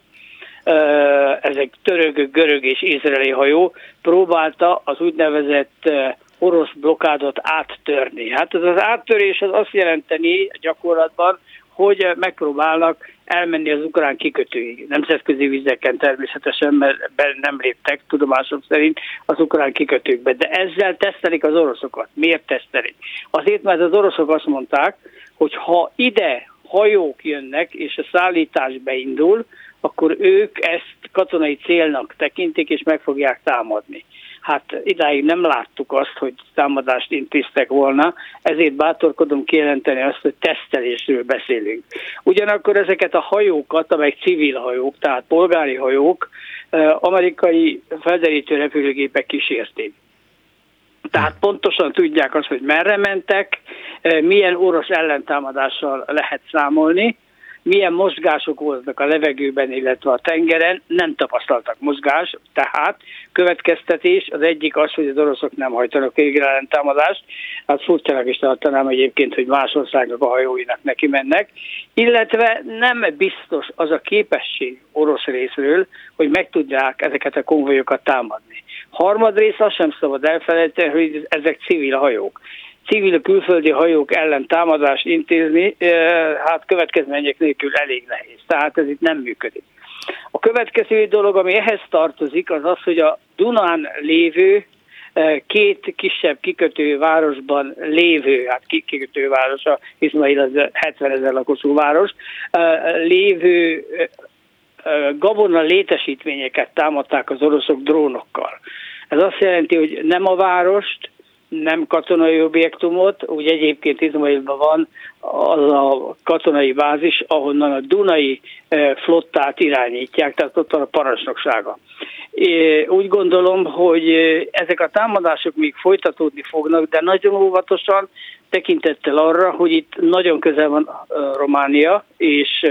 ezek török, görög és izraeli hajó, próbálta az úgynevezett orosz blokádot áttörni. Hát ez az áttörés az azt jelenteni gyakorlatban, hogy megpróbálnak elmenni az ukrán kikötőig. Nemzetközi vizeken természetesen, mert nem léptek tudomásom szerint az ukrán kikötőkbe. De ezzel tesztelik az oroszokat. Miért tesztelik? Azért, mert az oroszok azt mondták, hogy ha ide hajók jönnek és a szállítás beindul, akkor ők ezt katonai célnak tekintik és meg fogják támadni. Hát idáig nem láttuk azt, hogy támadást intéztek volna, ezért bátorkodom kijelenteni azt, hogy tesztelésről beszélünk. Ugyanakkor ezeket a hajókat, amelyek civil hajók, tehát polgári hajók, amerikai felderítő repülőgépek kísérték. Tehát pontosan tudják azt, hogy merre mentek, milyen orosz ellentámadással lehet számolni, milyen mozgások voltak a levegőben, illetve a tengeren, nem tapasztaltak mozgás, tehát következtetés az egyik az, hogy az oroszok nem hajtanak végre ellentámadást, hát furcsának is tartanám egyébként, hogy más országnak a hajóinak neki mennek, illetve nem biztos az a képesség orosz részről, hogy meg tudják ezeket a konvojokat támadni. Harmadrészt azt sem szabad elfelejteni, hogy ezek civil hajók. Civil külföldi hajók ellen támadást intézni, hát következmények nélkül elég nehéz. Tehát ez itt nem működik. A következő dolog, ami ehhez tartozik, az az, hogy a Dunán lévő két kisebb kikötővárosban lévő, hát kikötővárosa, Izmail az hetven ezer lakosú város, lévő gabona létesítményeket támadták az oroszok drónokkal. Ez azt jelenti, hogy nem a várost, nem katonai objektumot, úgy egyébként Izmailban van az a katonai bázis, ahonnan a Dunai flottát irányítják, tehát ott van a parancsnoksága. Úgy gondolom, hogy ezek a támadások még folytatódni fognak, de nagyon óvatosan, tekintettel arra, hogy itt nagyon közel van Románia, és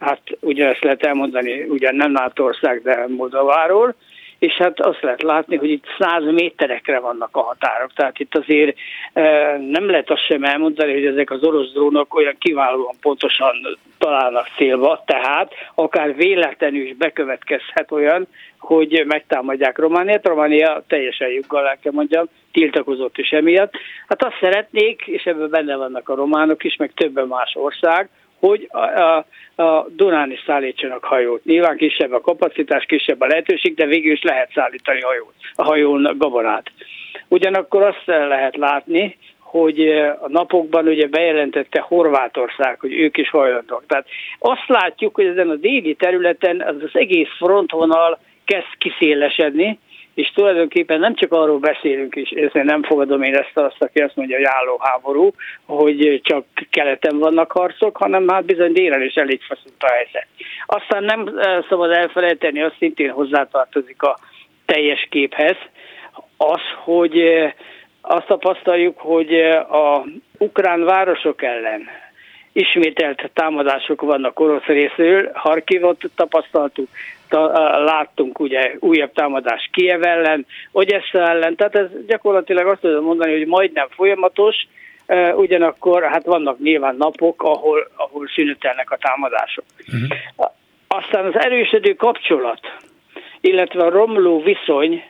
hát ugyanezt lehet elmondani, ugyan nem NATO-ország, de Moldováról, és hát azt lehet látni, hogy itt száz méterekre vannak a határok. Tehát itt azért nem lehet azt sem elmondani, hogy ezek az orosz drónok olyan kiválóan pontosan találnak célba, tehát akár véletlenül is bekövetkezhet olyan, hogy megtámadják Romániát. Románia teljesen joggal, el kell mondjam, tiltakozott is emiatt. Hát azt szeretnék, és ebben benne vannak a románok is, meg többen más ország, hogy a, a, a Dunán is szállítsanak hajót. Nyilván kisebb a kapacitás, kisebb a lehetőség, de végül is lehet szállítani hajót, a hajón gabonát. Ugyanakkor azt lehet látni, hogy a napokban ugye bejelentette Horvátország, hogy ők is hajlandók. Tehát azt látjuk, hogy ezen a déli területen az, az egész frontvonal kezd kiszélesedni, és tulajdonképpen nem csak arról beszélünk, és én nem fogadom én ezt azt, aki azt mondja, hogy állóháború, hogy csak keleten vannak harcok, hanem hát bizony délen is elég feszült a helyzet. Aztán nem szabad elfelejteni, azt szintén hozzátartozik a teljes képhez az, hogy azt tapasztaljuk, hogy a ukrán városok ellen ismételt támadások vannak orosz részről. Harkivot tapasztaltuk, láttunk ugye újabb támadás Kijev ellen, Ogyessa ellen, tehát ez gyakorlatilag azt tudom mondani, hogy majdnem folyamatos, ugyanakkor hát vannak nyilván napok, ahol, ahol szünetelnek a támadások. Uh-huh. Aztán az erősödő kapcsolat, illetve a romló viszony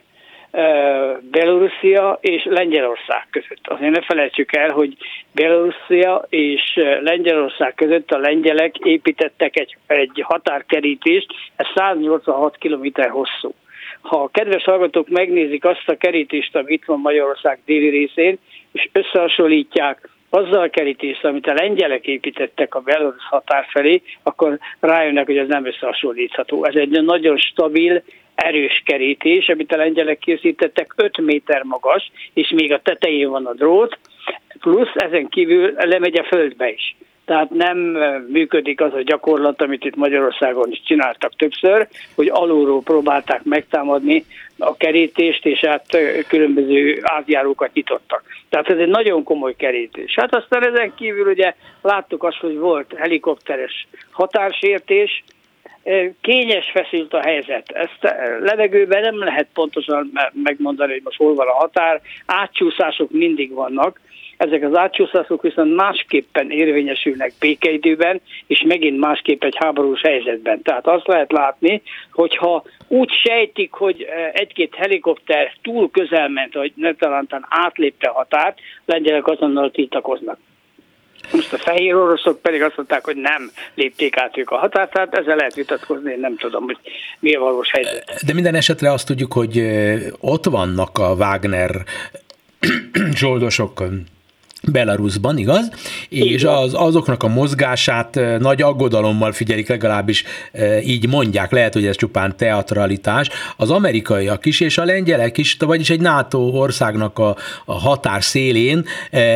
Belorusszia és Lengyelország között. Azért ne felejtsük el, hogy Belorusszia és Lengyelország között a lengyelek építettek egy, egy határkerítést, ez száznyolcvanhat kilométer hosszú. Ha a kedves hallgatók megnézik azt a kerítést, ami itt van Magyarország déli részén, és összehasonlítják azzal a kerítést, amit a lengyelek építettek a belorusz határ felé, akkor rájönnek, hogy ez nem összehasonlítható. Ez egy nagyon stabil, erős kerítés, amit a lengyelek készítettek, öt méter magas, és még a tetején van a drót, plusz ezen kívül lemegy a földbe is. Tehát nem működik az a gyakorlat, amit itt Magyarországon is csináltak többször, hogy alulról próbálták megtámadni a kerítést, és hát különböző átjárókat nyitottak. Tehát ez egy nagyon komoly kerítés. Hát aztán ezen kívül ugye láttuk azt, hogy volt helikopteres határsértés, kényes feszült a helyzet. Ezt levegőben nem lehet pontosan megmondani, hogy most hol van a határ. Átcsúszások mindig vannak. Ezek az átcsúszások viszont másképpen érvényesülnek békeidőben, és megint másképp egy háborús helyzetben. Tehát azt lehet látni, hogyha úgy sejtik, hogy egy-két helikopter túl közel ment, hogy netalántán átlépte a határt, lengyelek azonnal tiltakoznak. Most a fehér oroszok pedig azt mondták, hogy nem lépték át ők a határt, tehát ezzel lehet vitatkozni, én nem tudom, hogy mi a valós helyzet. De minden esetre azt tudjuk, hogy ott vannak a Wagner zsoldosok Belarusban, igaz? És az, azoknak a mozgását nagy aggodalommal figyelik, legalábbis így mondják, lehet, hogy ez csupán teatralitás. Az amerikaiak is, és a lengyelek is, vagyis egy NATO országnak a, a határ szélén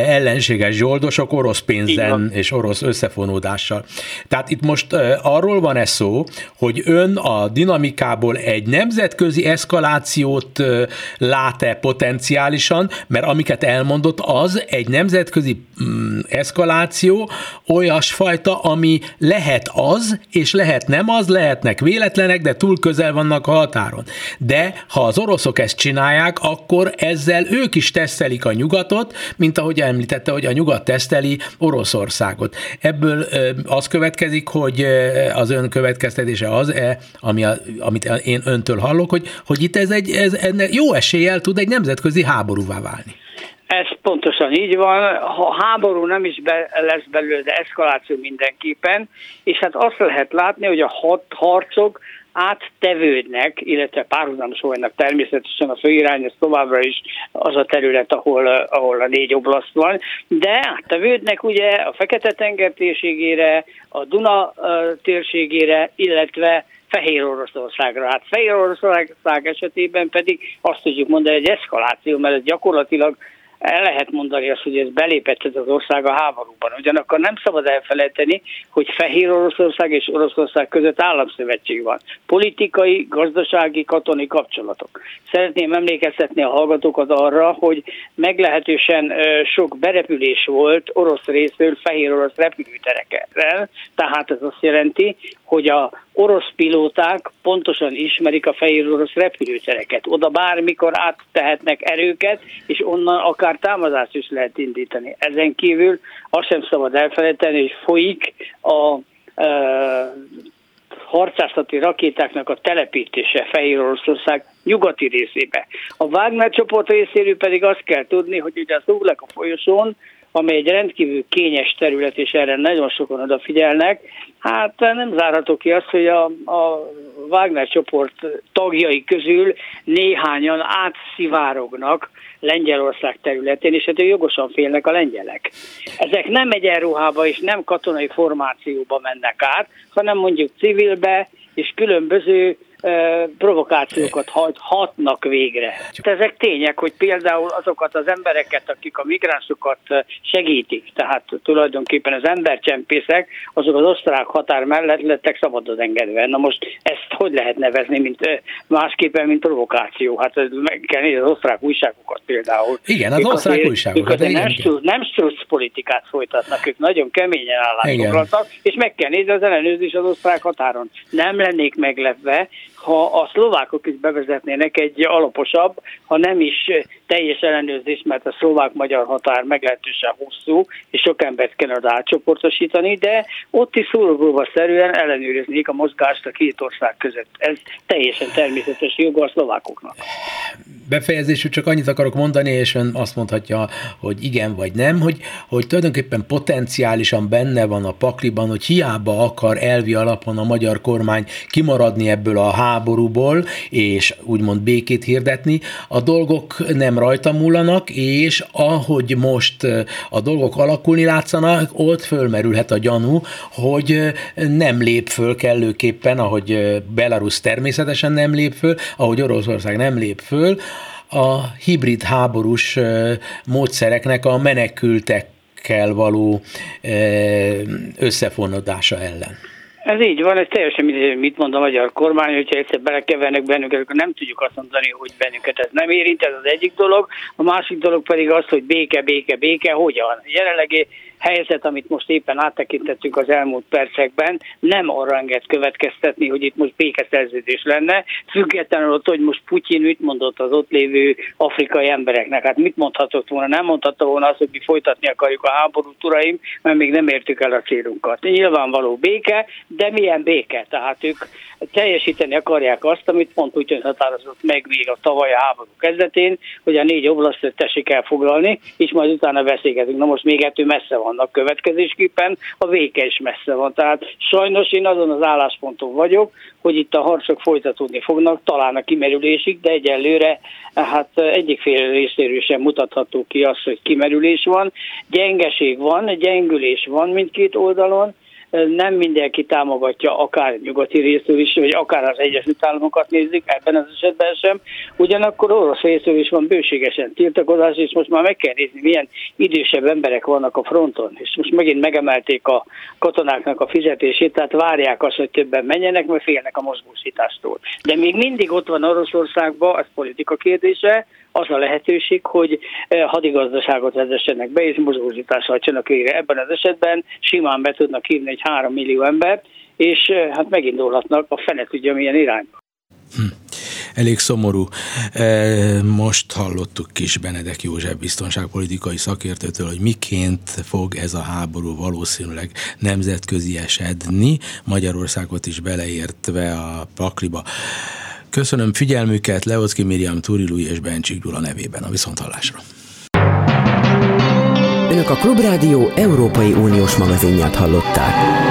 ellenséges zsoldosok orosz pénzen és orosz összefonódással. Tehát itt most arról van ez szó, hogy ön a dinamikából egy nemzetközi eszkalációt lát-e potenciálisan, mert amiket elmondott, az egy nemzetközi nemzetközi eszkaláció olyasfajta, ami lehet az, és lehet nem az, lehetnek véletlenek, de túl közel vannak a határon. De ha az oroszok ezt csinálják, akkor ezzel ők is tesztelik a nyugatot, mint ahogy említette, hogy a nyugat teszteli Oroszországot. Ebből az következik, hogy az ön következtetése az, ami a, amit én öntől hallok, hogy, hogy itt ez egy ez, jó eséllyel tud egy nemzetközi háborúvá válni. Ez pontosan így van, ha háború nem is be, lesz belőle, de eszkaláció mindenképpen, és hát azt lehet látni, hogy a hat harcok áttevődnek, illetve párhuzamosulnak természetesen a főirány, az továbbra is az a terület, ahol, ahol a négy oblaszt van, de áttevődnek ugye a Fekete-tenger térségére, a Duna térségére, illetve Fehér Oroszországra. Hát Fehér Oroszország esetében pedig azt tudjuk mondani, hogy eszkaláció, mert ez gyakorlatilag el lehet mondani azt, hogy ez belépett ez az ország a háborúban. Ugyanakkor nem szabad elfelejteni, hogy Fehér Oroszország és Oroszország között államszövetség van. Politikai, gazdasági, katonai kapcsolatok. Szeretném emlékeztetni a hallgatókat arra, hogy meglehetősen sok berepülés volt orosz részről Fehér Orosz repülőterekkel. Tehát ez azt jelenti, hogy a orosz pilóták pontosan ismerik a fehér orosz repülőtereket. Oda bármikor áttehetnek erőket, és onnan akár támadást is lehet indítani. Ezen kívül azt sem szabad elfelejteni, hogy folyik a e, harcászati rakétáknak a telepítése Fehér Oroszország nyugati részébe. A Wagner csoport részéről pedig azt kell tudni, hogy ugye a Szuglak a folyosón, amely egy rendkívül kényes terület, és erre nagyon sokan odafigyelnek, hát nem zárható ki azt, hogy a, a Wagner csoport tagjai közül néhányan átszivárognak Lengyelország területén, és hát jogosan félnek a lengyelek. Ezek nem egyenruhába és nem katonai formációba mennek át, hanem mondjuk civilbe és különböző provokációkat hajthatnak végre. Ezek tények, hogy például azokat az embereket, akik a migránsokat segítik, tehát tulajdonképpen az embercsempészek, azok az osztrák határ mellett lettek szabadon engedve. Na most ezt hogy lehet nevezni, mint másképpen, mint provokáció? Hát meg kell nézni az osztrák újságokat például. Igen, az, az osztrák újságokat. Ők nem, nem strusz politikát folytatnak, ők nagyon keményen állásfoglaltak, és meg kell nézni az ellenőrzés az osztrák határon. Nem lennék meglepve, ha a szlovákok is bevezetnének egy alaposabb, ha nem is teljes ellenőrzés, mert a szlovák-magyar határ meglehetősen hosszú, és sok embert kellene átcsoportosítani, de ott is szórogóvaszerűen ellenőriznék a mozgást a két ország között. Ez teljesen természetes joga a szlovákoknak. Befejezésül csak annyit akarok mondani, és ön azt mondhatja, hogy igen vagy nem, hogy, hogy tulajdonképpen potenciálisan benne van a pakliban, hogy hiába akar elvi alapon a magyar kormány kimaradni ebből a háborúból, és úgymond békét hirdetni, a dolgok nem rajta múlanak, és ahogy most a dolgok alakulni látszanak, ott fölmerülhet a gyanú, hogy nem lép föl kellőképpen, ahogy Belarus természetesen nem lép föl, ahogy Oroszország nem lép föl, a hibrid háborús módszereknek a menekültekkel való összefonódása ellen. Ez így van, ez teljesen mit mond a magyar kormány, hogyha egyszer belekevernek bennünket, akkor nem tudjuk azt mondani, hogy bennünket ez nem érint, ez az egyik dolog. A másik dolog pedig az, hogy béke, béke, béke, hogyan? Jelenlegi helyzet, amit most éppen áttekintettünk az elmúlt percekben, nem arra enged következtetni, hogy itt most békeszerződés lenne, függetlenül attól, hogy most Putyin mit mondott az ott lévő afrikai embereknek. Hát mit mondhatott volna? Nem mondhatta volna azt, hogy mi folytatni akarjuk a háborút, uraim, mert még nem értük el a célunkat. Nyilvánvaló béke, de milyen béke? Tehát ők teljesíteni akarják azt, amit pont Putyin határozott meg még a tavaly a háború kezdetén, hogy a négy oblasztot tessék elfoglalni, és majd utána beszélgetünk. Na most még ettől messze van. Annak következésképpen a vége is messze van. Tehát sajnos én azon az állásponton vagyok, hogy itt a harcok folytatódni fognak, talán a kimerülésig, de egyelőre hát egyik fél részéről sem mutatható ki az, hogy kimerülés van. Gyengeség van, gyengülés van mindkét oldalon, nem mindenki támogatja, akár nyugati részről is, vagy akár az Egyesült Államokat nézzük, ebben az esetben sem. Ugyanakkor orosz részről is van bőségesen tiltakozás, és most már meg kell nézni, milyen idősebb emberek vannak a fronton. És most megint megemelték a katonáknak a fizetését, tehát várják azt, hogy többen menjenek, mert félnek a mozgósítástól. De még mindig ott van Oroszországban, ez politika kérdése, az a lehetőség, hogy hadigazdaságot vezessenek be, és mozgósítást hajtsanak végre. Ebben az esetben simán be tudnak hívni egy három millió embert, és hát megindulhatnak a fene tudja milyen irányba. Elég szomorú. Most hallottuk Kis-Benedek József biztonságpolitikai szakértőtől, hogy miként fog ez a háború valószínűleg nemzetközi esedni, Magyarországot is beleértve a pakliba. Köszönöm figyelmüket, Leocki Miriam, Túri Lui és Bencsik Gyula nevében. A viszonthallásra. Önök a Klubrádió Európai Uniós magazinját hallották.